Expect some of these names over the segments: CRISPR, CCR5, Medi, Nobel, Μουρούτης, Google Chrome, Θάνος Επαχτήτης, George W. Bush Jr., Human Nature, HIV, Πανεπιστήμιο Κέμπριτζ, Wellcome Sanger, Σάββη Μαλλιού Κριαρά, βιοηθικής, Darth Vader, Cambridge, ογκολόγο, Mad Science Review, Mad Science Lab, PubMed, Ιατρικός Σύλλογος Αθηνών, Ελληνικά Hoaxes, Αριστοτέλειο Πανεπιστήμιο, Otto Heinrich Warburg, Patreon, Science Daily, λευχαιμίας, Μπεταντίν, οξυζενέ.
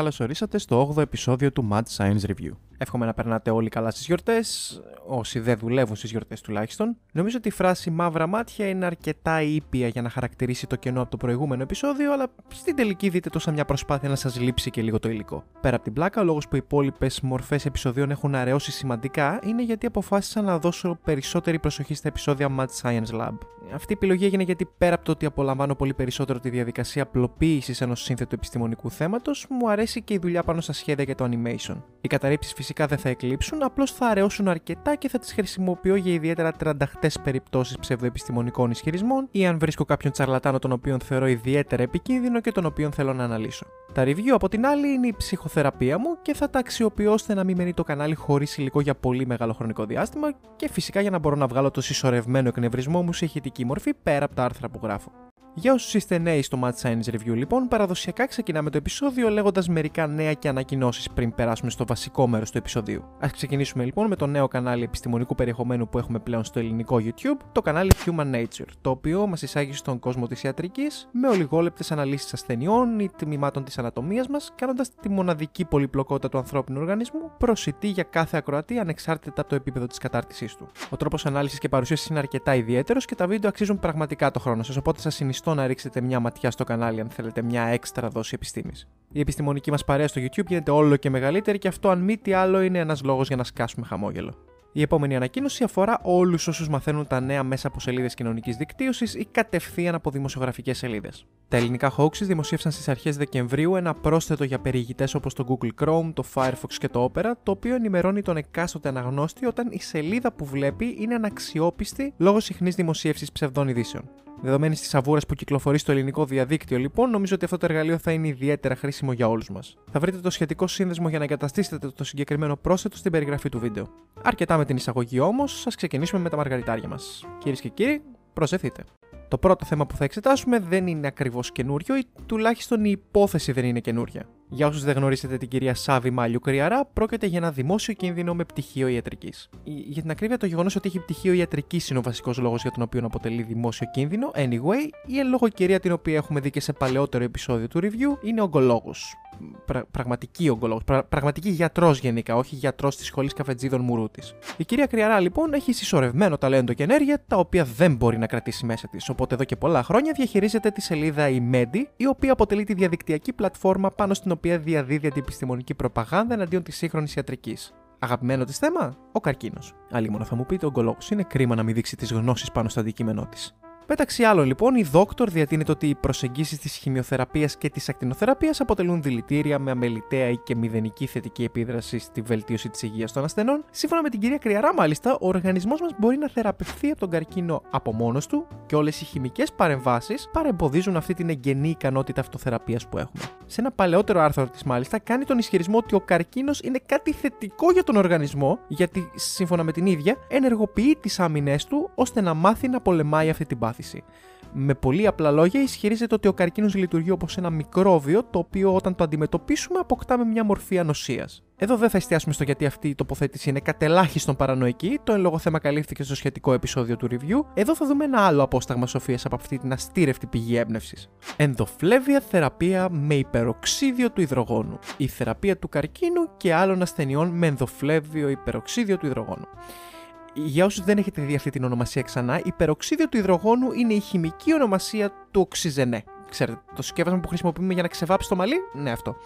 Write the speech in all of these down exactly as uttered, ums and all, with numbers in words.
καλώς ορίσατε στο όγδοο επεισόδιο του Mad Science Review. Εύχομαι να περνάτε όλοι καλά στις γιορτές, όσοι δεν δουλεύουν στις γιορτές τουλάχιστον. Νομίζω ότι η φράση μαύρα μάτια είναι αρκετά ήπια για να χαρακτηρίσει το κενό από το προηγούμενο επεισόδιο, αλλά στην τελική δείτε το σαν μια προσπάθεια να σας λείψει και λίγο το υλικό. Πέρα από την πλάκα, ο λόγος που οι υπόλοιπες μορφές επεισοδίων έχουν αραιώσει σημαντικά είναι γιατί αποφάσισα να δώσω περισσότερη προσοχή στα επεισόδια Mad Science Lab. Αυτή η επιλογή έγινε γιατί πέρα από το ότι απολαμβάνω πολύ περισσότερο τη διαδικασία απλοποίησης ενός σύνθετου επιστημονικού θέματος, μου αρέσει και η δουλειά πάνω στα σχέδια και το animation. Οι καταρρήψεις φυσικά δεν θα εκλείψουν, απλώς θα αραιώσουν αρκετά και θα τις χρησιμοποιώ για ιδιαίτερα τρανταχτές περιπτώσεις ψευδοεπιστημονικών ισχυρισμών ή αν βρίσκω κάποιον τσαρλατάνο τον οποίον θεωρώ ιδιαίτερα επικίνδυνο και τον οποίον θέλω να αναλύσω. Τα review από την άλλη είναι η ψυχοθεραπεία μου και θα τα αξιοποιώ ώστε να μην μένει το κανάλι χωρίς υλικό για πολύ μεγάλο χρονικό διάστημα και φυσικά για να μπορώ να βγάλω το συσσωρευμένο εκνευρισμό μου σε ηχητική μορφή πέρα από τα άρθρα που γράφω. Για όσους είστε νέοι στο Mad Science Review, λοιπόν, παραδοσιακά ξεκινάμε το επεισόδιο λέγοντας μερικά νέα και ανακοινώσεις πριν περάσουμε στο βασικό μέρος του επεισοδίου. Ας ξεκινήσουμε λοιπόν με το νέο κανάλι επιστημονικού περιεχομένου που έχουμε πλέον στο ελληνικό YouTube, το κανάλι Human Nature, το οποίο μας εισάγει στον κόσμο της ιατρικής με ολιγόλεπτες αναλύσεις ασθενειών ή τμήματων της ανατομίας μας, κάνοντας τη μοναδική πολυπλοκότητα του ανθρώπινου οργανισμού προσιτή για κάθε ακροατή ανεξάρτητα από το επίπεδο της κατάρτισής του. Ο τρόπος ανάλυσης και παρουσίασης είναι αρκετά ιδιαίτερος και τα βίντεο αξίζουν πραγματικά το χρόνο σας, οπότε σας συνιστώ να ρίξετε μια ματιά στο κανάλι αν θέλετε μια έξτρα δόση επιστήμης. Η επιστημονική μας παρέα στο YouTube γίνεται όλο και μεγαλύτερη και αυτό, αν μη τι άλλο, είναι ένας λόγος για να σκάσουμε χαμόγελο. Η επόμενη ανακοίνωση αφορά όλους όσους μαθαίνουν τα νέα μέσα από σελίδες κοινωνικής δικτύωσης ή κατευθείαν από δημοσιογραφικές σελίδες. Τα Ελληνικά Hoaxes δημοσίευσαν στις αρχές Δεκεμβρίου ένα πρόσθετο για περιηγητές όπως το Google Chrome, το Firefox και το Opera, το οποίο ενημερώνει τον εκάστοτε αναγνώστη όταν η σελίδα που βλέπει είναι αναξιόπιστη λόγω συχνής δημοσίευσης ψευδών ειδήσεων. Δεδομένης της σαβούρας που κυκλοφορεί στο ελληνικό διαδίκτυο, λοιπόν, νομίζω ότι αυτό το εργαλείο θα είναι ιδιαίτερα χρήσιμο για όλους μας. Θα βρείτε το σχετικό σύνδεσμο για να εγκαταστήσετε το συγκεκριμένο πρόσθετο στην περιγραφή του βίντεο. Αρκετά με την εισαγωγή όμως, ας ξεκινήσουμε με τα μαργαριτάρια μας. Κυρίες και κύριοι, προσεχθείτε. Το πρώτο θέμα που θα εξετάσουμε δεν είναι ακριβώς καινούριο ή τουλάχιστον η υπόθεση δεν είναι καινούρια. Για όσους δεν γνωρίζετε την κυρία Σάββη Μαλλιού Κριαρά, πρόκειται για ένα δημόσιο κίνδυνο με πτυχίο ιατρικής. Για την ακρίβεια, το γεγονός ότι έχει πτυχίο ιατρικής είναι ο βασικός λόγος για τον οποίο αποτελεί δημόσιο κίνδυνο, anyway, η εν λόγω κυρία την οποία έχουμε δει και σε παλαιότερο επεισόδιο του review είναι ογκολόγος. Πρα, πραγματική ογκολόγος, πρα, πραγματική γιατρός γενικά, όχι γιατρός της σχολής καφετζίδων Μουρούτης. Η κυρία Κριαρά λοιπόν έχει συσσωρευμένο ταλέντο και ενέργεια τα οποία δεν μπορεί να κρατήσει μέσα της. Οπότε εδώ και πολλά χρόνια διαχειρίζεται τη σελίδα η Medi, η οποία αποτελεί τη διαδικτυακή πλατφόρμα πάνω στην οποία διαδίδει αντιεπιστημονική προπαγάνδα εναντίον της σύγχρονης ιατρικής. Αγαπημένο της θέμα, ο καρκίνος. Αλλήμωνα θα μου πείτε, ο ογκολόγος είναι κρίμα να μην δείξει τις γνώσεις πάνω στο αντικείμενό της. Μεταξύ άλλων, λοιπόν, η Δόκτωρ διατείνεται ότι οι προσεγγίσεις της χημειοθεραπείας και της ακτινοθεραπείας αποτελούν δηλητήρια με αμεληταία ή και μηδενική θετική επίδραση στη βελτίωση της υγείας των ασθενών. Σύμφωνα με την κυρία Κριαρά, μάλιστα, ο οργανισμός μας μπορεί να θεραπευθεί από τον καρκίνο από μόνος του και όλες οι χημικές παρεμβάσεις παρεμποδίζουν αυτή την εγγενή ικανότητα αυτοθεραπείας που έχουμε. Σε ένα παλαιότερο άρθρο της, μάλιστα, κάνει τον ισχυρισμό ότι ο καρκίνος είναι κάτι θετικό για τον οργανισμό, γιατί, σύμφωνα με την ίδια, ενεργοποιεί τις άμυνές του ώστε να μάθει να πολεμάει αυτή την πάθη. Με πολύ απλά λόγια, ισχυρίζεται ότι ο καρκίνος λειτουργεί όπως ένα μικρόβιο, το οποίο όταν το αντιμετωπίσουμε αποκτάμε μια μορφή ανοσίας. Εδώ δεν θα εστιάσουμε στο γιατί αυτή η τοποθέτηση είναι κατελάχιστον παρανοϊκή, το εν λόγω θέμα καλύφθηκε στο σχετικό επεισόδιο του review. Εδώ θα δούμε ένα άλλο απόσταγμα σοφίας από αυτή την αστήρευτη πηγή έμπνευσης. Ενδοφλέβια θεραπεία με υπεροξίδιο του υδρογόνου. Η θεραπεία του καρκίνου και άλλων ασθενειών με ενδοφλέβιο υπεροξίδιο του υδρογόνου. Για όσους δεν έχετε δει αυτή την ονομασία ξανά, υπεροξίδιο του υδρογόνου είναι η χημική ονομασία του οξυζενέ. Ξέρετε, το συσκεύασμα που χρησιμοποιούμε για να ξεβάψει το μαλλί, ναι, αυτό.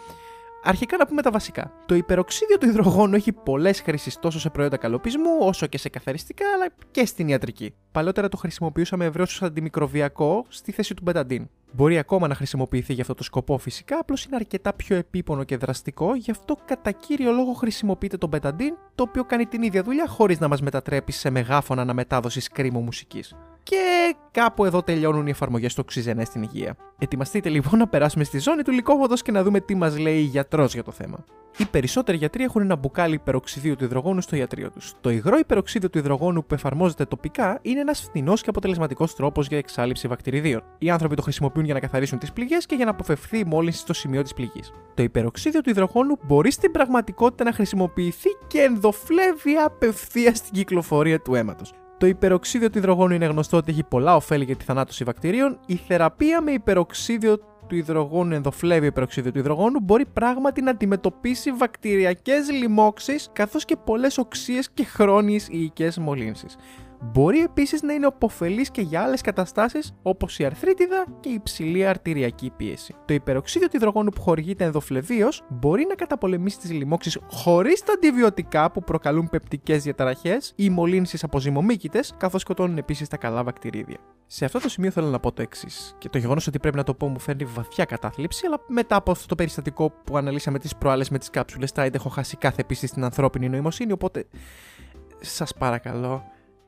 Αρχικά να πούμε τα βασικά. Το υπεροξίδιο του υδρογόνου έχει πολλές χρήσεις τόσο σε προϊόντα καλοπισμού, όσο και σε καθαριστικά, αλλά και στην ιατρική. Παλαιότερα το χρησιμοποιούσαμε ευρέως ως αντιμικροβιακό στη θέση του μπεταντίν. Μπορεί ακόμα να χρησιμοποιηθεί για αυτό το σκοπό φυσικά, απλώς είναι αρκετά πιο επίπονο και δραστικό, γι' αυτό κατά κύριο λόγο χρησιμοποιείται το μπεταντίν, το οποίο κάνει την ίδια δουλειά χωρίς να μας μετατρέπει σε μεγάφωνα αναμετάδοσης κρίμου μουσικής. Και κάπου εδώ τελειώνουν οι εφαρμογές του οξυζενέ στην υγεία. Ετοιμαστείτε λοιπόν να περάσουμε στη ζώνη του λυκόβοδος και να δούμε τι μας λέει η γιατρός για το θέμα. Οι περισσότεροι γιατροί έχουν ένα μπουκάλι υπεροξιδίου του υδρογόνου στο ιατρείο τους. Το υγρό υπεροξίδιο του υδρογόνου που εφαρμόζεται τοπικά είναι ένας φτηνός και αποτελεσματικός τρόπος για εξάλειψη βακτηριδίων. Οι άνθρωποι το χρησιμοποιούν για να καθαρίσουν τις πληγές και για να αποφευθεί η μόλυνση στο σημείο της πληγής. Το υπεροξίδιο του υδρογόνου μπορεί στην πραγματικότητα να χρησιμοποιηθεί και ενδοφλέβια απευθείας στην κυκλοφορία του αίματος. Το υπεροξίδιο του υδρογόνου είναι γνωστό ότι έχει πολλά ωφέλη για τη θανάτωση βακτηρίων. Η θεραπεία με υπεροξίδιο του υδρογόνου, ενδοφλέβιο υπεροξίδιο του υδρογόνου, μπορεί πράγματι να αντιμετωπίσει βακτηριακές λοιμώξεις καθώς και πολλές οξείες και χρόνιες ιικές μολύνσεις. Μπορεί επίσης να είναι αποφελής και για άλλες καταστάσεις όπως η αρθρίτιδα και η υψηλή αρτηριακή πίεση. Το υπεροξίδιο του υδρογόνου που χορηγείται ενδοφλεβίως μπορεί να καταπολεμήσει τις λοιμώξεις χωρίς τα αντιβιωτικά που προκαλούν πεπτικές διαταραχές ή μολύνσεις από ζυμομύκητες, καθώς σκοτώνουν επίσης τα καλά βακτηρίδια. Σε αυτό το σημείο θέλω να πω το εξής, και το γεγονός ότι πρέπει να το πω μου φέρνει βαθιά κατάθλιψη, αλλά μετά από αυτό το περιστατικό που αναλύσαμε τις προάλλες με τις κάψουλες Tide, έχω χάσει κάθε πίστη στην ανθρώπινη νοημοσύνη, οπότε σας παρακαλώ.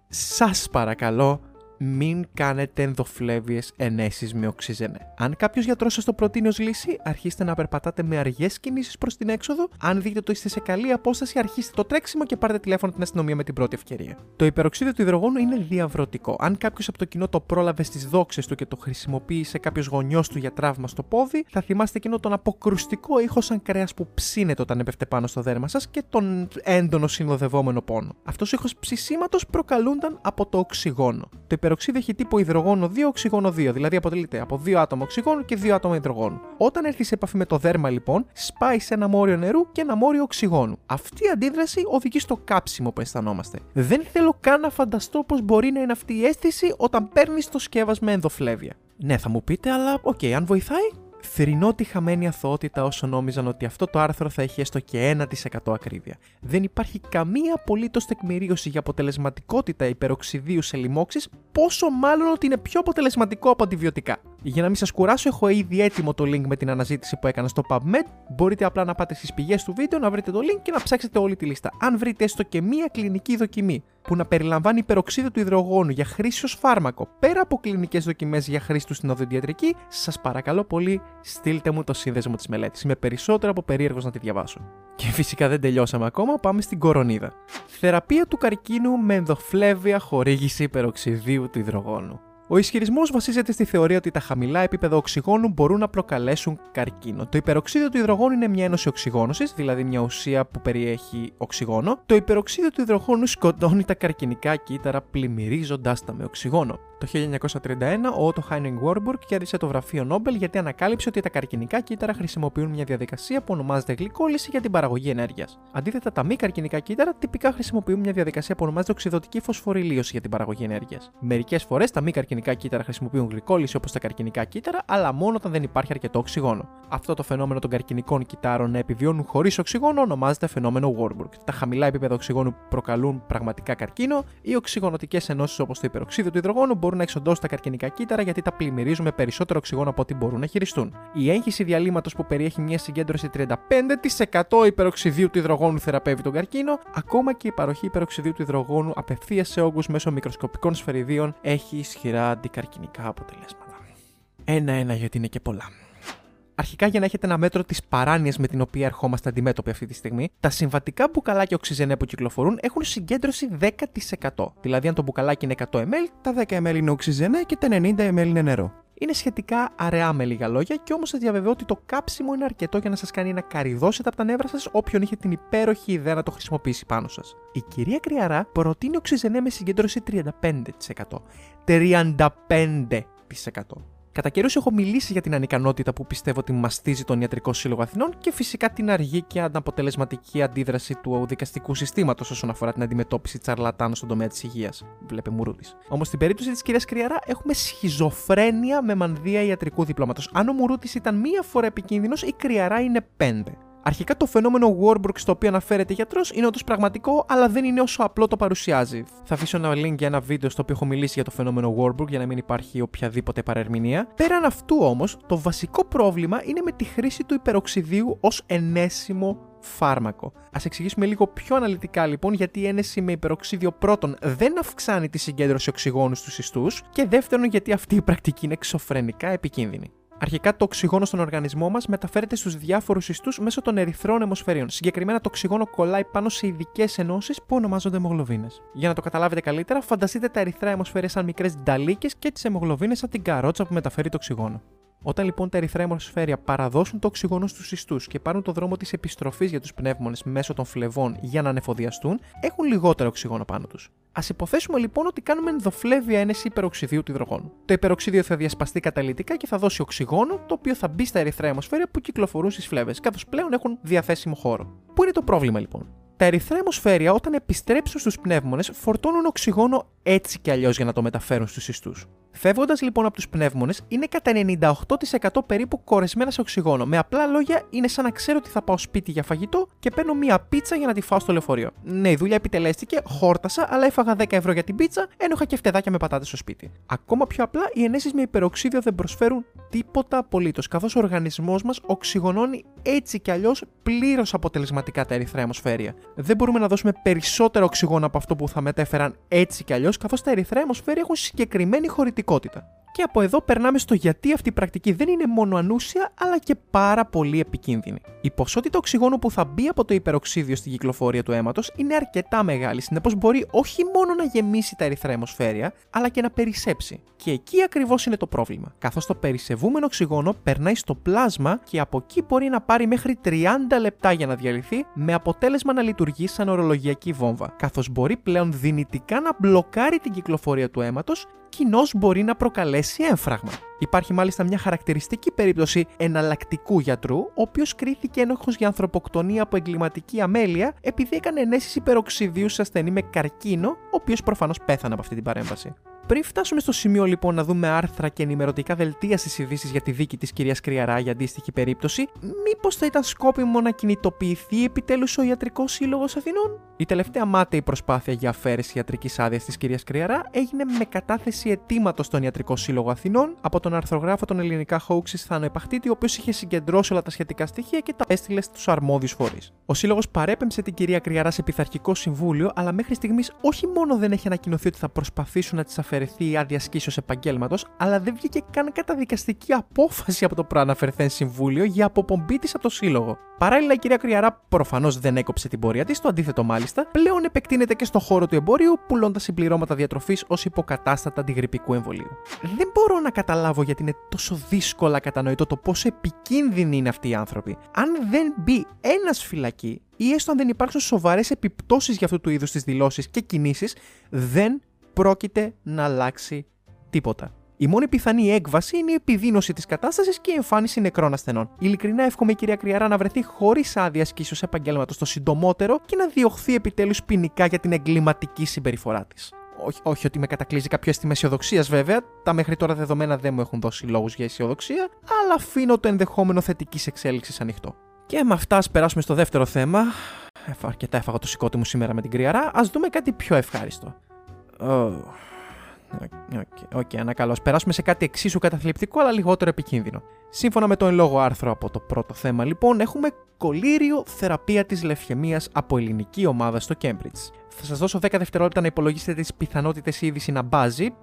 Σας παρακαλώ, μην κάνετε ενδοφλέβιες ενέσεις με οξυζενέ. Αν κάποιος γιατρός σας το προτείνει ως λύση, αρχίστε να περπατάτε με αργές κινήσεις προς την έξοδο. Αν δείτε ότι είστε σε καλή απόσταση, αρχίστε το τρέξιμο και πάρτε τηλέφωνο την αστυνομία με την πρώτη ευκαιρία. Το υπεροξίδιο του υδρογόνου είναι διαβρωτικό. Αν κάποιος από το κοινό το πρόλαβε στις δόξες του και το χρησιμοποίησε κάποιος γονιός του για τραύμα στο πόδι, θα θυμάστε εκείνο τον αποκρουστικό ήχο σαν κρέας που ψήνεται όταν έπεφτε πάνω στο δέρμα σας και τον έντονο συνοδευόμενο πόνο. Αυτός ο ήχος ψησίματος προκαλούνταν από το οξυγόνο. Το υπεροξίδιο έχει τύπο υδρογόνο δύο, οξυγόνο δύο, δηλαδή αποτελείται από δύο άτομα οξυγόνου και δύο άτομα υδρογόνου. Όταν έρθει σε επαφή με το δέρμα, λοιπόν, σπάει σε ένα μόριο νερού και ένα μόριο οξυγόνου. Αυτή η αντίδραση οδηγεί στο κάψιμο που αισθανόμαστε. Δεν θέλω καν να φανταστώ πώς μπορεί να είναι αυτή η αίσθηση όταν παίρνεις το σκεύασμα ενδοφλέβια. Ναι, θα μου πείτε, αλλά οκ, okay, αν βοηθάει. Θρηνώ τη χαμένη αθωότητα όσο νόμιζαν ότι αυτό το άρθρο θα έχει έστω και ένα τοις εκατό ακρίβεια. Δεν υπάρχει καμία απολύτως τεκμηρίωση για αποτελεσματικότητα υπεροξιδίου σε λοιμώξεις, πόσο μάλλον ότι είναι πιο αποτελεσματικό από αντιβιωτικά. Για να μην σας κουράσω, έχω ήδη έτοιμο το link με την αναζήτηση που έκανα στο PubMed. Μπορείτε απλά να πάτε στις πηγές του βίντεο, να βρείτε το link και να ψάξετε όλη τη λίστα. Αν βρείτε έστω και μία κλινική δοκιμή που να περιλαμβάνει υπεροξίδιο του υδρογόνου για χρήση ως φάρμακο, πέρα από κλινικές δοκιμές για χρήση του στην οδοντιατρική, σας παρακαλώ πολύ, στείλτε μου το σύνδεσμο της μελέτης. Είμαι περισσότερο από περίεργος να τη διαβάσω. Και φυσικά δεν τελειώσαμε ακόμα, πάμε στην κορονίδα. Θεραπεία του καρκίνου με ενδοφλέβια χορήγηση υπεροξιδίου του υδρογόνου. Ο ισχυρισμός βασίζεται στη θεωρία ότι τα χαμηλά επίπεδα οξυγόνου μπορούν να προκαλέσουν καρκίνο. Το υπεροξίδιο του υδρογόνου είναι μια ένωση οξυγόνωσης, δηλαδή μια ουσία που περιέχει οξυγόνο. Το υπεροξίδιο του υδρογόνου σκοτώνει τα καρκινικά κύτταρα πλημμυρίζοντας τα με οξυγόνο. Το χίλια εννιακόσια τριάντα ένα, ο Otto Heinrich Warburg κέρδισε το βραβείο Nobel γιατί ανακάλυψε ότι τα καρκινικά κύτταρα χρησιμοποιούν μια διαδικασία που ονομάζεται γλυκόλυση για την παραγωγή ενέργειας. Αντίθετα, τα μη καρκινικά κύτταρα τυπικά χρησιμοποιούν μια διαδικασία που ονομάζεται οξυδοτική φωσφορυλίωση για την παραγωγή ενέργειας. Μερικές φορές τα μη καρκινικά κύτταρα χρησιμοποιούν γλυκόλυση όπως τα καρκινικά κύτταρα, αλλά μόνο όταν δεν υπάρχει αρκετό οξυγόνο. Αυτό το φαινόμενο των καρκινικών κυττάρων να επιβιώνουν χωρίς οξυγόνο ονομάζεται φαινόμενο Warburg. Τα χαμηλά επίπεδα οξυγόνου προκαλούν πραγματικά καρκίνο, οι οξυγονωτικές ενώσεις όπως το υπεροξίδιο του υδρογόνου μπορούν να εξοντώσουν τα καρκινικά κύτταρα γιατί τα πλημμυρίζουν με περισσότερο οξυγόνο από ό,τι μπορούν να χειριστούν. Η έγχυση διαλύματος που περιέχει μια συγκέντρωση τριάντα πέντε τοις εκατό υπεροξιδίου του υδρογόνου θεραπεύει τον καρκίνο, ακόμα και η παροχή υπεροξιδίου του υδρογόνου απευθείας σε όγκους μέσω μικροσκοπικών σφαιριδίων έχει ισχυρά αντικαρκινικά αποτελέσματα. Ένα-ένα γιατί είναι και πολλά. Αρχικά, για να έχετε ένα μέτρο της παράνοιας με την οποία ερχόμαστε αντιμέτωποι αυτή τη στιγμή, τα συμβατικά μπουκαλάκια οξυζενέ που κυκλοφορούν έχουν συγκέντρωση δέκα τοις εκατό. Δηλαδή, αν το μπουκαλάκι είναι εκατό μιλιλίτρα, τα δέκα μιλιλίτρα είναι οξυζενέ και τα ενενήντα μιλιλίτρα είναι νερό. Είναι σχετικά αραιά με λίγα λόγια και όμως σας διαβεβαιώ ότι το κάψιμο είναι αρκετό για να σας κάνει να καριδώσετε από τα νεύρα σας όποιον είχε την υπέροχη ιδέα να το χρησιμοποιήσει πάνω σας. Η κυρία Κριαρά προτείνει οξυζενέ με συγκέντρωση τριάντα πέντε τοις εκατό. τριάντα πέντε τοις εκατό. Κατά καιρούς έχω μιλήσει για την ανικανότητα που πιστεύω ότι μαστίζει τον Ιατρικό Σύλλογο Αθηνών και φυσικά την αργή και αναποτελεσματική αντίδραση του δικαστικού συστήματος όσον αφορά την αντιμετώπιση τσαρλατάνων στον τομέα της υγείας. Βλέπε Μουρούτης. Όμως στην περίπτωση της κυρίας Κριαρά έχουμε σχιζοφρένεια με μανδύα ιατρικού διπλώματος. Αν ο Μουρούτης ήταν μία φορά επικίνδυνος, η Κριαρά είναι πέντε. Αρχικά, το φαινόμενο Warburg στο οποίο αναφέρεται γιατρός είναι όντως πραγματικό, αλλά δεν είναι όσο απλό το παρουσιάζει. Θα αφήσω ένα link για ένα βίντεο στο οποίο έχω μιλήσει για το φαινόμενο Warburg για να μην υπάρχει οποιαδήποτε παρερμηνία. Πέραν αυτού όμως, το βασικό πρόβλημα είναι με τη χρήση του υπεροξιδίου ως ενέσιμο φάρμακο. Ας εξηγήσουμε λίγο πιο αναλυτικά λοιπόν γιατί η ένεση με υπεροξίδιο πρώτον δεν αυξάνει τη συγκέντρωση οξυγόνου στους ιστούς και δεύτερον γιατί αυτή η πρακτική είναι εξωφρενικά επικίνδυνη. Αρχικά, το οξυγόνο στον οργανισμό μας μεταφέρεται στους διάφορους ιστούς μέσω των ερυθρών αιμοσφαιρίων. Συγκεκριμένα, το οξυγόνο κολλάει πάνω σε ειδικές ενώσεις που ονομάζονται αιμογλωβίνες. Για να το καταλάβετε καλύτερα, φανταστείτε τα ερυθρά αιμοσφαιρία σαν μικρές νταλίκες και τις αιμογλωβίνες σαν την καρότσα που μεταφέρει το οξυγόνο. Όταν λοιπόν τα ερυθρά αιμοσφαίρια παραδώσουν το οξυγόνο στους ιστούς και πάρουν το δρόμο της επιστροφής για τους πνεύμονες μέσω των φλεβών για να ανεφοδιαστούν, έχουν λιγότερο οξυγόνο πάνω τους. Ας υποθέσουμε λοιπόν ότι κάνουμε ενδοφλέβια ένεση υπεροξιδίου του υδρογόνου. Το υπεροξίδιο θα διασπαστεί καταλυτικά και θα δώσει οξυγόνο, το οποίο θα μπει στα ερυθρά αιμοσφαίρια που κυκλοφορούν στις φλέβες, καθώς πλέον έχουν διαθέσιμο χώρο. Πού είναι το πρόβλημα λοιπόν? Τα ερυθρά αιμοσφαίρια όταν επιστρέψουν στους πνεύμονες φορτώνουν οξυγόνο έτσι κι αλλιώς για να το μεταφέρουν στους ιστούς. Φεύγοντας λοιπόν από τους πνεύμονες, είναι κατά ενενήντα οκτώ τοις εκατό περίπου κορεσμένα σε οξυγόνο. Με απλά λόγια, είναι σαν να ξέρω ότι θα πάω σπίτι για φαγητό και παίρνω μία πίτσα για να τη φάω στο λεωφορείο. Ναι, η δουλειά επιτελέστηκε, χόρτασα, αλλά έφαγα δέκα ευρώ για την πίτσα, ενώ είχα και φτεδάκια με πατάτες στο σπίτι. Ακόμα πιο απλά, οι ενέσεις με υπεροξίδιο δεν προσφέρουν τίποτα απολύτως, καθώς ο οργανισμός μας οξυγονώνει έτσι κι αλλιώς πλήρως αποτελεσματικά τα ερυθρά αιμοσφαίρια. Δεν μπορούμε να δώσουμε περισσότερο οξυγόνο από αυτό που θα μετέφεραν έτσι κι αλλιώς, καθώς τα ερυθρά αιμοσφαίρια έχουν συγκεκριμένη χωρητικότητα. Και από εδώ περνάμε στο γιατί αυτή η πρακτική δεν είναι μόνο ανούσια, αλλά και πάρα πολύ επικίνδυνη. Η ποσότητα οξυγόνου που θα μπει από το υπεροξίδιο στην κυκλοφορία του αίματος είναι αρκετά μεγάλη, συνεπώς μπορεί όχι μόνο να γεμίσει τα ερυθρά αιμοσφαίρια, αλλά και να περισσέψει. Και εκεί ακριβώς είναι το πρόβλημα, καθώς το περισεβούμενο οξυγόνο περνάει στο πλάσμα και από εκεί μπορεί να πάρει μέχρι τριάντα λεπτά για να διαλυθεί, με αποτέλεσμα να λειτουργεί σαν ορολογιακή βόμβα, καθώς μπορεί πλέον δυνητικά να μπλοκάρει την κυκλοφορία του αίματος. Κοινώς μπορεί να προκαλέσει έμφραγμα. Υπάρχει μάλιστα μια χαρακτηριστική περίπτωση εναλλακτικού γιατρού, ο οποίος κρίθηκε ένοχος για ανθρωποκτονία από εγκληματική αμέλεια επειδή έκανε ενέσεις υπεροξιδίου σε ασθενή με καρκίνο, ο οποίος προφανώς πέθανε από αυτή την παρέμβαση. Πριν φτάσουμε στο σημείο λοιπόν να δούμε άρθρα και ενημερωτικά δελτία στις ειδήσεις για τη δίκη της κυρίας Κριαρά για αντίστοιχη περίπτωση, μήπως θα ήταν σκόπιμο να κινητοποιηθεί επιτέλους ο Ιατρικός Σύλλογος Αθηνών? Η τελευταία μάταιη προσπάθεια για αφαίρεση ιατρικής άδειας της κυρίας Κριαρά έγινε με κατάθεση αιτήματος στον Ιατρικό Σύλλογο Αθηνών από τον αρθρογράφο των Ελληνικά Hoaxes Θάνο Επαχτήτη, ο οποίος είχε συγκεντρώσει όλα τα σχετικά στοιχεία και τα έστειλε στους αρμόδιους φορείς. Ο Σύλλογος παρέπεμψε την κυρία Κριαρά σε πειθαρχικό συμβούλιο, αλλά μέχρι στιγμής όχι μόνο δεν έχει ανακοινωθεί ότι θα προσπαθήσουν να της αφαιρέσουν. Η άδεια σκήσεως επαγγέλματος, αλλά δεν βγήκε καν καταδικαστική απόφαση από το προαναφερθέν συμβούλιο για αποπομπή της από το Σύλλογο. Παράλληλα, η κυρία Κριαρά προφανώς δεν έκοψε την πορεία της, το αντίθετο μάλιστα, πλέον επεκτείνεται και στο χώρο του εμπορίου, πουλώντας συμπληρώματα διατροφής ως υποκατάστατα αντιγρυπικού εμβολίου. Δεν μπορώ να καταλάβω γιατί είναι τόσο δύσκολα κατανοητό το πόσο επικίνδυνοι είναι αυτοί οι άνθρωποι. Αν δεν μπει ένας φυλακή, ή έστω αν δεν υπάρξουν σοβαρές επιπτώσεις για αυτού του είδους τις δηλώσεις και κινήσεις, δεν πρόκειται να αλλάξει τίποτα. Η μόνη πιθανή έκβαση είναι η επιδείνωση της κατάστασης και η εμφάνιση νεκρών ασθενών. Ειλικρινά, εύχομαι η κυρία Κριαρά να βρεθεί χωρίς άδεια σκήσεως επαγγέλματος το συντομότερο και να διωχθεί επιτέλους ποινικά για την εγκληματική συμπεριφορά της. Όχι, όχι ότι με κατακλείζει κάποιο αίσθημα αισιοδοξίας βέβαια, τα μέχρι τώρα δεδομένα δεν μου έχουν δώσει λόγους για αισιοδοξία, αλλά αφήνω το ενδεχόμενο θετικής εξέλιξης ανοιχτό. Και με αυτά ας περάσουμε στο δεύτερο θέμα. Αρκετά έφαγα το σηκώτη μου σήμερα με την Κριαρά, ας δούμε κάτι πιο ευχάριστο. Οκ, oh. okay, okay, ανακαλώ. Περάσουμε σε κάτι εξίσου καταθλιπτικό αλλά λιγότερο επικίνδυνο. Σύμφωνα με το εν λόγω άρθρο από το πρώτο θέμα, λοιπόν, έχουμε κολύριο θεραπεία της λευχαιμίας από ελληνική ομάδα στο Κέμπριτζ. Θα σας δώσω δέκα δευτερόλεπτα να υπολογίσετε τις πιθανότητες η είδηση να μπάζει.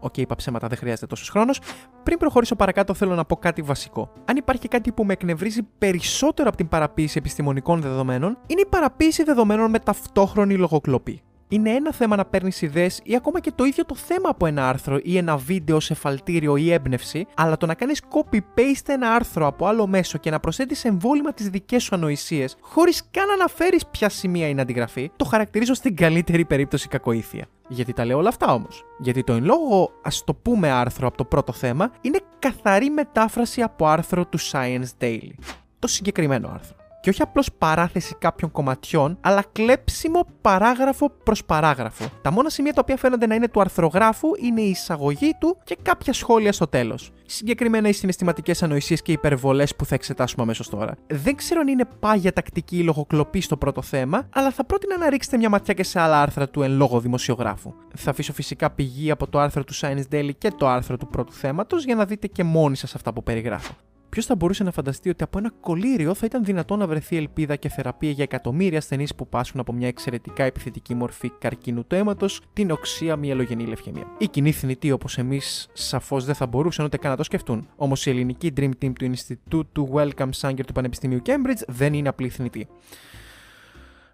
Οκ, okay, είπα ψέματα, δεν χρειάζεται τόσος χρόνος. Πριν προχωρήσω παρακάτω, θέλω να πω κάτι βασικό. Αν υπάρχει κάτι που με εκνευρίζει περισσότερο από την παραποίηση επιστημονικών δεδομένων, είναι η παραποίηση δεδομένων με ταυτόχρονη λογοκλοπή. Είναι ένα θέμα να παίρνεις ιδέες ή ακόμα και το ίδιο το θέμα από ένα άρθρο ή ένα βίντεο σε φαλτήριο ή έμπνευση, αλλά το να κάνεις copy-paste ένα άρθρο από άλλο μέσο και να προσθέτεις εμβόλυμα τις δικές σου ανοησίες, χωρίς καν να αναφέρεις ποια σημεία είναι αντιγραφή, το χαρακτηρίζω στην καλύτερη περίπτωση κακοήθεια. Γιατί τα λέω όλα αυτά όμως? Γιατί το εν λόγω, ας το πούμε, άρθρο από το πρώτο θέμα είναι καθαρή μετάφραση από άρθρο του Science Daily. Το συγκεκριμένο άρθρο. Και όχι απλώς παράθεση κάποιων κομματιών, αλλά κλέψιμο παράγραφο προς παράγραφο. Τα μόνα σημεία τα οποία φαίνονται να είναι του αρθρογράφου είναι η εισαγωγή του και κάποια σχόλια στο τέλος. Συγκεκριμένα οι συναισθηματικές ανοησίες και υπερβολές που θα εξετάσουμε αμέσως τώρα. Δεν ξέρω αν είναι πάγια τακτική ή λογοκλοπή στο πρώτο θέμα, αλλά θα πρότεινα να ρίξετε μια ματιά και σε άλλα άρθρα του εν λόγω δημοσιογράφου. Θα αφήσω φυσικά πηγή από το άρθρο του Science Daily και το άρθρο του πρώτου θέματος για να δείτε και μόνοι σας αυτά που περιγράφω. Ποιος θα μπορούσε να φανταστεί ότι από ένα κολύριο θα ήταν δυνατό να βρεθεί ελπίδα και θεραπεία για εκατομμύρια ασθενείς που πάσχουν από μια εξαιρετικά επιθετική μορφή καρκίνου του αίματος, την οξεία μυελογενή λευχαιμία. Οι κοινοί θνητοί όπως εμείς σαφώς δεν θα μπορούσαν ούτε καν να το σκεφτούν. Όμως η ελληνική Dream Team του Ινστιτούτου Wellcome Sanger του Πανεπιστημίου Κέμπριτζ δεν είναι απλή θνητή.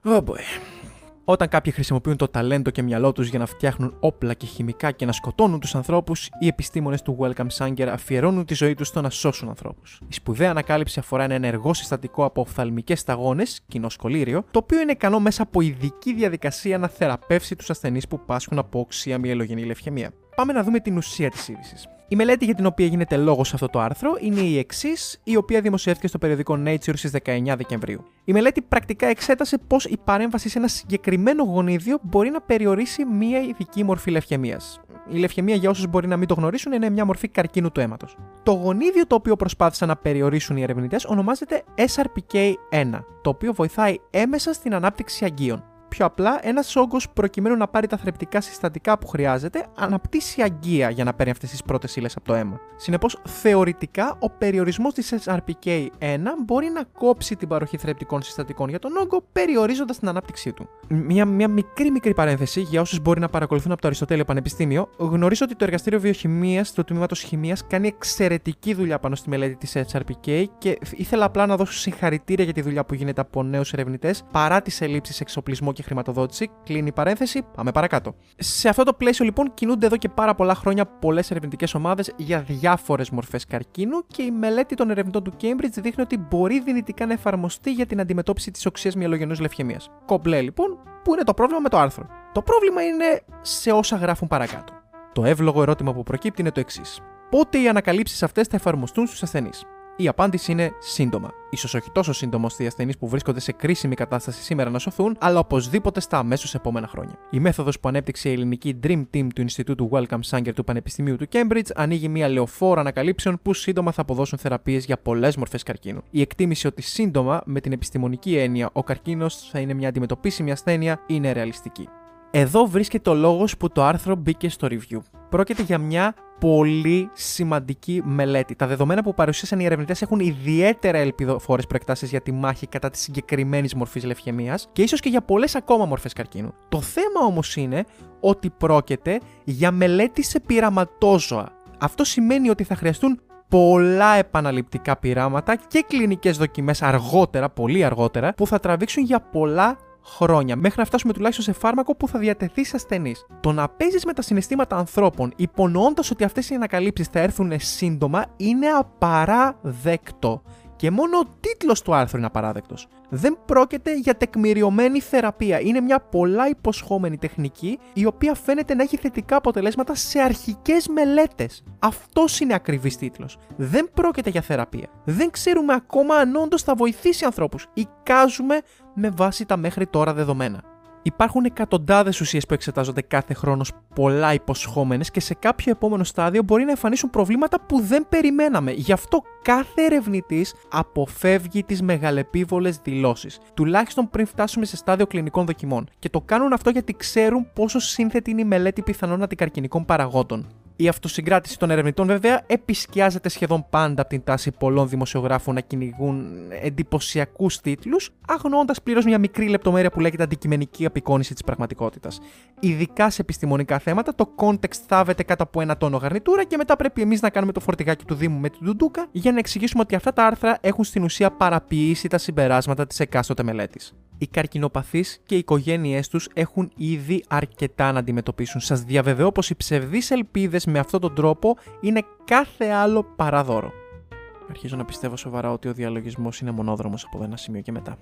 Oh boy. Όταν κάποιοι χρησιμοποιούν το ταλέντο και μυαλό τους για να φτιάχνουν όπλα και χημικά και να σκοτώνουν τους ανθρώπους, οι επιστήμονες του Wellcome Sanger αφιερώνουν τη ζωή τους στο να σώσουν ανθρώπους. Η σπουδαία ανακάλυψη αφορά ένα ενεργό συστατικό από οφθαλμικές σταγόνες, κοινό κολύριο, το οποίο είναι ικανό μέσα από ειδική διαδικασία να θεραπεύσει τους ασθενείς που πάσχουν από οξία μυελογενή λευχαιμία. Πάμε να δούμε την ουσία της είδησης. Η μελέτη για την οποία γίνεται λόγος σε αυτό το άρθρο είναι η εξής, η οποία δημοσιεύτηκε στο περιοδικό Nature στις δεκαεννέα Δεκεμβρίου. Η μελέτη πρακτικά εξέτασε πώς η παρέμβαση σε ένα συγκεκριμένο γονίδιο μπορεί να περιορίσει μία ειδική μορφή λευχαιμίας. Η λευχαιμία, για όσους μπορεί να μην το γνωρίσουν, είναι μια μορφή καρκίνου του αίματος. Το γονίδιο το οποίο προσπάθησαν να περιορίσουν οι ερευνητές ονομάζεται ες αρ πι κέι ένα, το οποίο βοηθάει έμεσα στην ανάπτυξη αγγείων. Πιο απλά, ένας όγκος, προκειμένου να πάρει τα θρεπτικά συστατικά που χρειάζεται, αναπτύσσει αγκία για να παίρνει αυτές τις πρώτες ύλες από το αίμα. Συνεπώς, θεωρητικά, ο περιορισμός της ες αρ πι κέι ένα μπορεί να κόψει την παροχή θρεπτικών συστατικών για τον όγκο, περιορίζοντας την ανάπτυξή του. Μια, μια μικρή μικρή παρένθεση για όσους μπορεί να παρακολουθούν από το Αριστοτέλειο Πανεπιστήμιο. Γνωρίζω ότι το εργαστήριο βιοχημίας του τμήματος χημίας κάνει εξαιρετική δουλειά πάνω στη μελέτη της ες αρ πι κέι και ήθελα απλά να δώσω συγχαρητήρια για τη δουλειά που γίνεται από νέους ερευνητές παρά τις ελλείψεις εξοπλισμού και χρηματοδότηση. Κλείνει η παρένθεση, πάμε παρακάτω. Σε αυτό το πλαίσιο, λοιπόν, κινούνται εδώ και πάρα πολλά χρόνια πολλές ερευνητικές ομάδες για διάφορες μορφές καρκίνου και η μελέτη των ερευνητών του Κέμπριτζ δείχνει ότι μπορεί δυνητικά να εφαρμοστεί για την αντιμετώπιση της οξείας μυελογενούς λευχαιμίας. Κομπλέ, λοιπόν, που είναι το πρόβλημα με το άρθρο. Το πρόβλημα είναι σε όσα γράφουν παρακάτω. Το εύλογο ερώτημα που προκύπτει είναι το εξής: πότε οι ανακαλύψεις αυτές θα εφαρμοστούν στους ασθενείς? Η απάντηση είναι σύντομα. Ίσως όχι τόσο σύντομα ώστε οι ασθενείς που βρίσκονται σε κρίσιμη κατάσταση σήμερα να σωθούν, αλλά οπωσδήποτε στα αμέσως επόμενα χρόνια. Η μέθοδος που ανέπτυξε η ελληνική Dream Team του Ινστιτούτου Wellcome Sanger του Πανεπιστημίου του Κέμπριτζ ανοίγει μια λεωφόρα ανακαλύψεων που σύντομα θα αποδώσουν θεραπείες για πολλές μορφές καρκίνου. Η εκτίμηση ότι σύντομα, με την επιστημονική έννοια, ο καρκίνος θα είναι μια αντιμετωπίσιμη ασθένεια είναι ρεαλιστική. Εδώ βρίσκεται ο λόγος που το άρθρο μπήκε στο review. Πρόκειται για μια πολύ σημαντική μελέτη. Τα δεδομένα που παρουσίασαν οι ερευνητές έχουν ιδιαίτερα ελπιδοφόρες προεκτάσεις για τη μάχη κατά της συγκεκριμένης μορφής λευχαιμίας και ίσως και για πολλές ακόμα μορφές καρκίνου. Το θέμα όμως είναι ότι πρόκειται για μελέτη σε πειραματόζωα. Αυτό σημαίνει ότι θα χρειαστούν πολλά επαναληπτικά πειράματα και κλινικές δοκιμές αργότερα, πολύ αργότερα, που θα τραβήξουν για πολλά χρόνια, μέχρι να φτάσουμε τουλάχιστον σε φάρμακο που θα διατεθεί σε ασθενείς. Το να παίζεις με τα συναισθήματα ανθρώπων, υπονοώντας ότι αυτές οι ανακαλύψεις θα έρθουν σύντομα, είναι απαράδεκτο. Και μόνο ο τίτλος του άρθρου είναι απαράδεκτος. Δεν πρόκειται για τεκμηριωμένη θεραπεία. Είναι μια πολλά υποσχόμενη τεχνική, η οποία φαίνεται να έχει θετικά αποτελέσματα σε αρχικές μελέτες. Αυτός είναι ακριβής τίτλος. Δεν πρόκειται για θεραπεία. Δεν ξέρουμε ακόμα αν όντως θα βοηθήσει ανθρώπους. Εικάζουμε με βάση τα μέχρι τώρα δεδομένα. Υπάρχουν εκατοντάδες ουσίες που εξετάζονται κάθε χρόνο, πολλά υποσχόμενες, και σε κάποιο επόμενο στάδιο μπορεί να εμφανίσουν προβλήματα που δεν περιμέναμε. Γι' αυτό κάθε ερευνητής αποφεύγει τις μεγαλεπίβολες δηλώσεις, τουλάχιστον πριν φτάσουμε σε στάδιο κλινικών δοκιμών. Και το κάνουν αυτό γιατί ξέρουν πόσο σύνθετη είναι η μελέτη πιθανών αντικαρκινικών παραγόντων. Η αυτοσυγκράτηση των ερευνητών, βέβαια, επισκιάζεται σχεδόν πάντα από την τάση πολλών δημοσιογράφων να κυνηγούν εντυπωσιακούς τίτλους, αγνοώντας πλήρως μια μικρή λεπτομέρεια που λέγεται αντικειμενική απεικόνιση της πραγματικότητας. Ειδικά σε επιστημονικά θέματα, το context θάβεται κάτω από ένα τόνο γαρνιτούρα και μετά πρέπει εμείς να κάνουμε το φορτηγάκι του Δήμου με την ντουντούκα για να εξηγήσουμε ότι αυτά τα άρθρα έχουν στην ουσία παραποιήσει τα συμπεράσματα της εκάστοτε μελέτης. Οι καρκινοπαθείς και οι οικογένειές τους έχουν ήδη αρκετά να αντιμετωπίσουν. Σας διαβεβαιώ πως οι ψευδείς ελπίδες με αυτόν τον τρόπο είναι κάθε άλλο παρά δώρο. Αρχίζω να πιστεύω σοβαρά ότι ο διαλογισμός είναι μονόδρομος από ένα σημείο και μετά.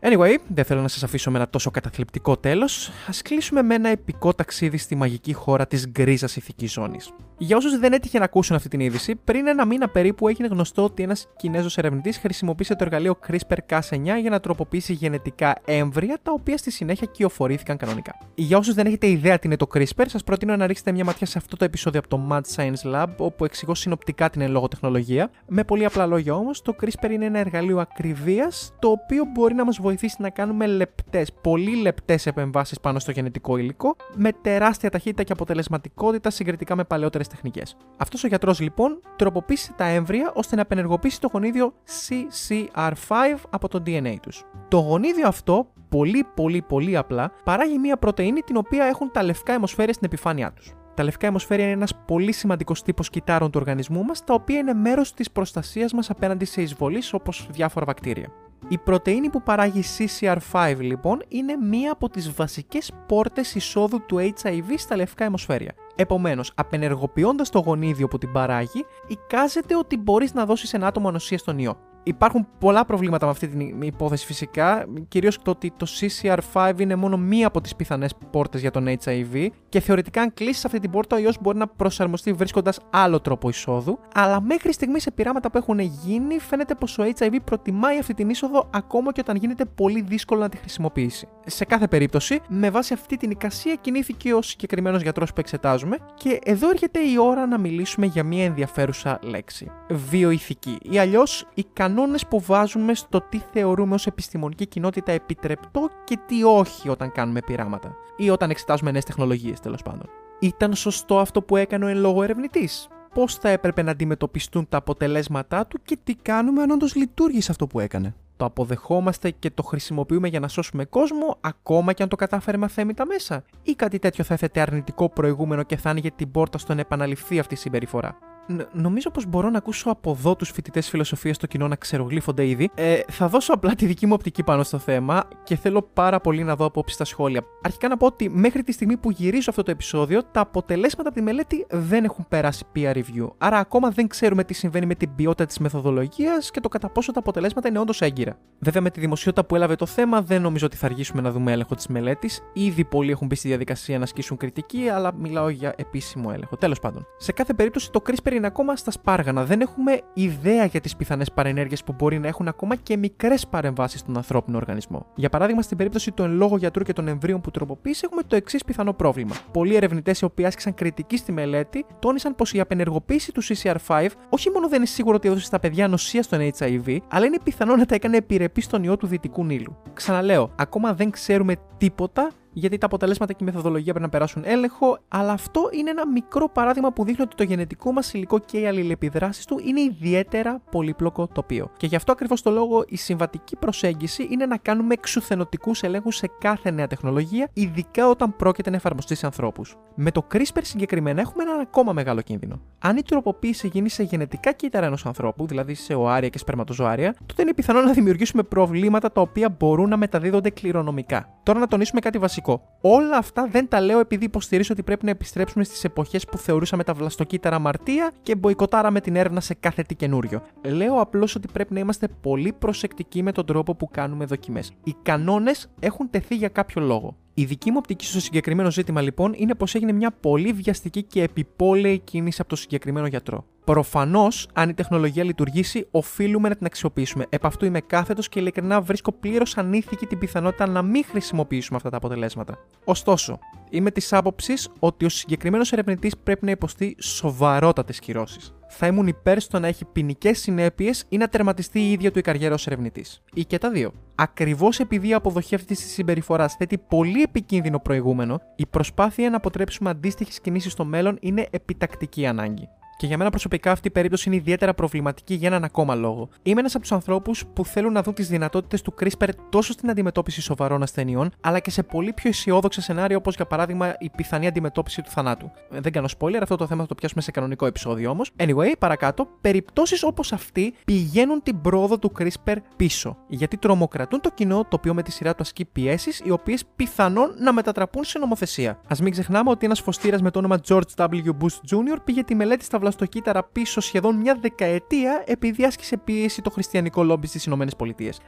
Anyway, δεν θέλω να σας αφήσω με ένα τόσο καταθλιπτικό τέλος. Ας κλείσουμε με ένα επικό ταξίδι στη μαγική χώρα της γκρίζας ηθικής ζώνης. Για όσους δεν έτυχε να ακούσουν αυτή την είδηση, πριν ένα μήνα περίπου έγινε γνωστό ότι ένας Κινέζος ερευνητής χρησιμοποίησε το εργαλείο κρίσπερ κας εννιά για να τροποποιήσει γενετικά έμβρια, τα οποία στη συνέχεια κυοφορήθηκαν κανονικά. Για όσους δεν έχετε ιδέα τι είναι το CRISPR, σας προτείνω να ρίξετε μια ματιά σε αυτό το επεισόδιο από το Mad Science Lab, όπου εξηγώ συνοπτικά την εν λόγω τεχνολογία. Με πολύ απλά λόγια όμως, το CRISPR είναι ένα εργαλείο ακριβίας, το οποίο μπορεί να μας βοηθήσει να κάνουμε λεπτές, πολύ λεπτές επεμβάσεις πάνω στο γενετικό υλικό, με τεράστια ταχύτητα και αποτελεσματικότητα συγκριτικά με παλαιότερες τεχνικές. Αυτός ο γιατρός, λοιπόν, τροποποίησε τα έμβρια ώστε να απενεργοποιήσει το γονίδιο σι σι αρ πέντε από το ντι εν έι τους. Το γονίδιο αυτό, πολύ πολύ πολύ απλά, παράγει μια πρωτεΐνη την οποία έχουν τα λευκά αιμοσφαίρια στην επιφάνειά τους. Τα λευκά αιμοσφαίρια είναι ένας πολύ σημαντικός τύπος κυτάρων του οργανισμού μας, τα οποία είναι μέρος της προστασίας μας απέναντι σε εισβολείς όπως διάφορα βακτήρια. Η πρωτεΐνη που παράγει σι σι αρ πέντε λοιπόν είναι μία από τις βασικές πόρτες εισόδου του έιτς άι βι στα λευκά αιμοσφαίρια. Επομένως, απενεργοποιώντας το γονίδιο που την παράγει, εικάζεται ότι μπορείς να δώσεις ένα άτομο ανοσία στον ιό. Υπάρχουν πολλά προβλήματα με αυτή την υπόθεση φυσικά, κυρίως το ότι το σι σι αρ πέντε είναι μόνο μία από τις πιθανές πόρτες για τον έιτς άι βι και θεωρητικά αν κλείσεις αυτή την πόρτα ο ιός μπορεί να προσαρμοστεί βρίσκοντας άλλο τρόπο εισόδου, αλλά μέχρι στιγμής σε πειράματα που έχουν γίνει φαίνεται πως ο έιτς άι βι προτιμάει αυτή την είσοδο ακόμα και όταν γίνεται πολύ δύσκολο να τη χρησιμοποιήσει. Σε κάθε περίπτωση, με βάση αυτή την εικασία κινήθηκε ο συγκεκριμένος γιατρός που εξετάζουμε και εδώ έρχεται η ώρα να μιλήσουμε για μία ενδιαφέρουσα λέξη. Βιοηθική ή αλλιώς η κανόνες που βάζουμε στο τι θεωρούμε ως επιστημονική κοινότητα επιτρεπτό και τι όχι όταν κάνουμε πειράματα ή όταν εξετάζουμε νέες τεχνολογίες τέλος πάντων. Ήταν σωστό αυτό που έκανε ο εν λόγω ερευνητής? Πώς θα έπρεπε να αντιμετωπιστούν τα αποτελέσματά του και τι κάνουμε αν όντως λειτουργήσε αυτό που έκανε? Το αποδεχόμαστε και το χρησιμοποιούμε για να σώσουμε κόσμο, ακόμα και αν το κατάφερε με αθέμητα μέσα? Ή κάτι τέτοιο θα έθετε αρνητικό προηγούμενο και θα άνοιγε την πόρτα στο να επαναληφθεί αυτή η συμπεριφορά? Ν- νομίζω πως μπορώ να ακούσω από εδώ τους φοιτητές φιλοσοφίας στο κοινό να ξερογλύφονται ήδη. Ε, θα δώσω απλά τη δική μου οπτική πάνω στο θέμα και θέλω πάρα πολύ να δω απόψεις στα σχόλια. Αρχικά να πω ότι μέχρι τη στιγμή που γυρίζω αυτό το επεισόδιο, τα αποτελέσματα από τη μελέτη δεν έχουν περάσει peer review. Άρα ακόμα δεν ξέρουμε τι συμβαίνει με την ποιότητα της μεθοδολογίας και το κατά πόσο τα αποτελέσματα είναι όντως έγκυρα. Βέβαια, με τη δημοσιότητα που έλαβε το θέμα, δεν νομίζω ότι θα αργήσουμε να δούμε έλεγχο της μελέτης. Ήδη πολλοί έχουν μπει στη διαδικασία να ασκήσουν κριτική, αλλά μιλάω για επίσημο έλεγχο. Τέλος πάντων. Σε κάθε περίπτωση, το CRISPR είναι ακόμα στα σπάργανα. Δεν έχουμε ιδέα για τις πιθανές παρενέργειες που μπορεί να έχουν ακόμα και μικρές παρεμβάσεις στον ανθρώπινο οργανισμό. Για παράδειγμα, στην περίπτωση του εν λόγω γιατρού και των εμβρίων που τροποποίησε, έχουμε το εξής πιθανό πρόβλημα. Πολλοί ερευνητές οι οποίοι άσκησαν κριτική στη μελέτη τόνισαν πως η απενεργοποίηση του σι σι αρ πέντε όχι μόνο δεν είναι σίγουρο ότι έδωσε στα παιδιά ανοσία στον έιτς άι βι, αλλά είναι πιθανό να τα έκανε επιρρεπή στον ιό του Δυτικού Νείλου. Ξαναλέω, ακόμα δεν ξέρουμε τίποτα. Γιατί τα αποτελέσματα και η μεθοδολογία πρέπει να περάσουν έλεγχο, αλλά αυτό είναι ένα μικρό παράδειγμα που δείχνει ότι το γενετικό μας υλικό και οι αλληλεπιδράσεις του είναι ιδιαίτερα πολύπλοκο τοπίο. Και γι' αυτό ακριβώς το λόγο η συμβατική προσέγγιση είναι να κάνουμε εξουθενωτικούς ελέγχους σε κάθε νέα τεχνολογία, ειδικά όταν πρόκειται να εφαρμοστεί σε ανθρώπους. Με το CRISPR συγκεκριμένα έχουμε έναν ακόμα μεγάλο κίνδυνο. Αν η τροποποίηση γίνει σε γενετικά κύτταρα ενός ανθρώπου, δηλαδή σε οάρια και σπερματοζωάρια, τότε είναι πιθανό να δημιουργήσουμε προβλήματα τα οποία μπορούν να μεταδίδονται κληρονομικά. Τώρα να τονίσουμε κάτι βασικό. Όλα αυτά δεν τα λέω επειδή υποστηρίζω ότι πρέπει να επιστρέψουμε στις εποχές που θεωρούσαμε τα βλαστοκύτταρα αμαρτία και μποϊκοτάραμε την έρευνα σε κάθε τι καινούριο. Λέω απλώς ότι πρέπει να είμαστε πολύ προσεκτικοί με τον τρόπο που κάνουμε δοκιμές. Οι κανόνες έχουν τεθεί για κάποιο λόγο. Η δική μου οπτική στο συγκεκριμένο ζήτημα λοιπόν είναι πως έγινε μια πολύ βιαστική και επιπόλαιη κίνηση από τον συγκεκριμένο γιατρό. Προφανώς, αν η τεχνολογία λειτουργήσει, οφείλουμε να την αξιοποιήσουμε. Επ' αυτού είμαι κάθετος και ειλικρινά βρίσκω πλήρως ανήθικη την πιθανότητα να μην χρησιμοποιήσουμε αυτά τα αποτελέσματα. Ωστόσο, είμαι της άποψης ότι ο συγκεκριμένος ερευνητής πρέπει να υποστεί σοβαρότατες κυρώσεις. Θα ήμουν υπέρ στο να έχει ποινικές συνέπειες ή να τερματιστεί η ίδια του η καριέρα ως ερευνητής. Ή και τα δύο. Ακριβώς επειδή η αποδοχή αυτής της συμπεριφοράς θέτει πολύ επικίνδυνο προηγούμενο, η προσπάθεια να αποτρέψουμε αντίστοιχες κινήσεις στο μέλλον είναι επιτακτική ανάγκη. Και για μένα προσωπικά αυτή η περίπτωση είναι ιδιαίτερα προβληματική για έναν ακόμα λόγο. Είμαι ένας από τους ανθρώπους που θέλουν να δουν τις δυνατότητες του CRISPR τόσο στην αντιμετώπιση σοβαρών ασθενειών, αλλά και σε πολύ πιο αισιόδοξα σενάρια όπως για παράδειγμα η πιθανή αντιμετώπιση του θανάτου. Δεν κάνω spoiler, αυτό το θέμα θα το πιάσουμε σε κανονικό επεισόδιο όμως. Anyway, παρακάτω, περιπτώσεις όπως αυτή πηγαίνουν την πρόοδο του CRISPR πίσω. Γιατί τρομοκρατούν το κοινό, το οποίο με τη σειρά του ασκεί πιέσεις, οι οποίες πιθανόν να μετατραπούν σε νομοθεσία. Ας μην ξεχνάμε ότι ένας φωστήρας με το όνομα George W. Bush Τζούνιορ πήγε τη μελέτη στα στο κύτταρα πίσω σχεδόν μια δεκαετία επειδή άσκησε πίεση το χριστιανικό λόμπι στις ΗΠΑ.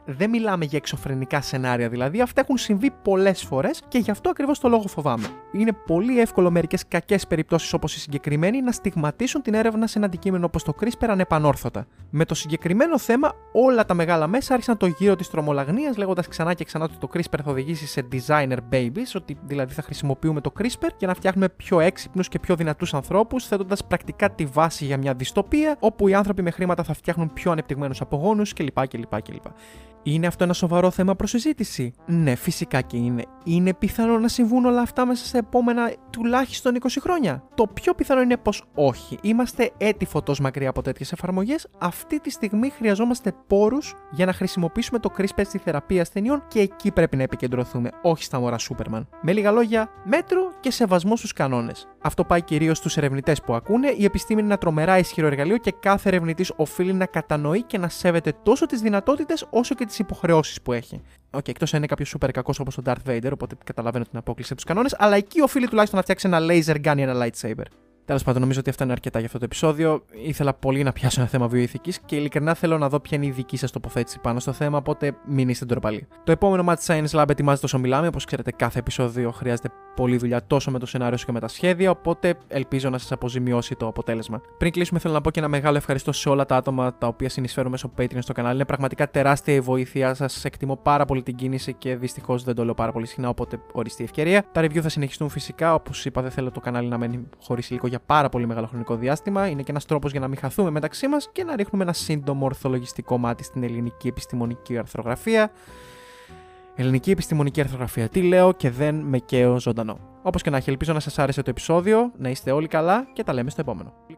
Δεν μιλάμε για εξωφρενικά σενάρια δηλαδή, αυτά έχουν συμβεί πολλές φορές και γι' αυτό ακριβώς το λόγο φοβάμαι. Είναι πολύ εύκολο μερικές κακές περιπτώσεις όπως οι συγκεκριμένοι να στιγματίσουν την έρευνα σε ένα αντικείμενο όπως το CRISPR ανεπανόρθωτα. Με το συγκεκριμένο θέμα, όλα τα μεγάλα μέσα άρχισαν το γύρο της τρομολαγνίας λέγοντας ξανά και ξανά ότι το CRISPR θα οδηγήσει σε designer babies, ότι δηλαδή θα χρησιμοποιούμε το CRISPR για να φτιάχνουμε πιο έξυπνους και πιο δυνατούς ανθρώπους, θέτοντας πρακτικά τη βάση για μια δυστοπία όπου οι άνθρωποι με χρήματα θα φτιάχνουν πιο ανεπτυγμένους απογόνους κλπ. κλπ, κλπ. Είναι αυτό ένα σοβαρό θέμα προς συζήτηση? Ναι, φυσικά και είναι. Είναι πιθανό να συμβούν όλα αυτά μέσα σε επόμενα τουλάχιστον είκοσι χρόνια. Το πιο πιθανό είναι πως όχι. Είμαστε έτη φωτός μακριά από τέτοιες εφαρμογές. Αυτή τη στιγμή χρειαζόμαστε πόρους για να χρησιμοποιήσουμε το CRISPR στη θεραπεία ασθενειών και εκεί πρέπει να επικεντρωθούμε, όχι στα μωρά Σούπερμαν. Με λίγα λόγια, μέτρο και σεβασμό στους κανόνες. Αυτό πάει κυρίως στους ερευνητές που ακούνε. Η επιστήμη είναι ένα τρομερά ισχυρό εργαλείο και κάθε ερευνητής οφείλει να κατανοεί και να σέβεται τόσο τις δυνατότητες όσο και τις τις υποχρεώσεις που έχει. Οκ, okay, εκτός αν είναι κάποιο super κακός όπως ο Darth Vader, οπότε καταλαβαίνω την απόκληση από τους κανόνες, αλλά εκεί οφείλει τουλάχιστον να φτιάξει ένα laser gun ή ένα lightsaber. Τέλος πάντων, νομίζω ότι αυτά είναι αρκετά για αυτό το επεισόδιο. Ήθελα πολύ να πιάσω ένα θέμα βιοειθικής και ειλικρινά θέλω να δω ποια είναι η δική σας τοποθέτηση πάνω στο θέμα, οπότε μην είστε ντροπαλοί. Το επόμενο Mad Science Lab ετοιμάζεται όσο μιλάμε. Όπως ξέρετε, κάθε επεισόδιο χρειάζεται πολλή δουλειά τόσο με το σενάριο όσο και με τα σχέδια, οπότε ελπίζω να σας αποζημιώσει το αποτέλεσμα. Πριν κλείσουμε, θέλω να πω και ένα μεγάλο ευχαριστώ σε όλα τα άτομα τα οποία συνεισφέρουν μέσω Patreon στο κανάλι. Είναι πραγματικά τεράστια η βοήθειά σας. Εκτιμώ πάρα πολύ την κίνηση και δυστυχώς δεν το λέω πάρα πολύ συχνά, οπότε οριστεί η ευκαιρία. Τα review θα συνεχιστούν φυσικά. Όπως είπα, δεν θέλω το κανάλι να μένει χωρίς υλικό για πάρα πολύ μεγάλο χρονικό διάστημα. Είναι και ένας τρόπος για να μην χαθούμε μεταξύ μας και να ρίχνουμε ένα σύντομο ορθολογιστικό μάτι στην ελληνική επιστημονική αρθρογραφία. Ελληνική επιστημονική αρθρογραφία, τι λέω και δεν με καίω ζωντανό. Όπως και να έχει, ελπίζω να σας άρεσε το επεισόδιο, να είστε όλοι καλά και τα λέμε στο επόμενο.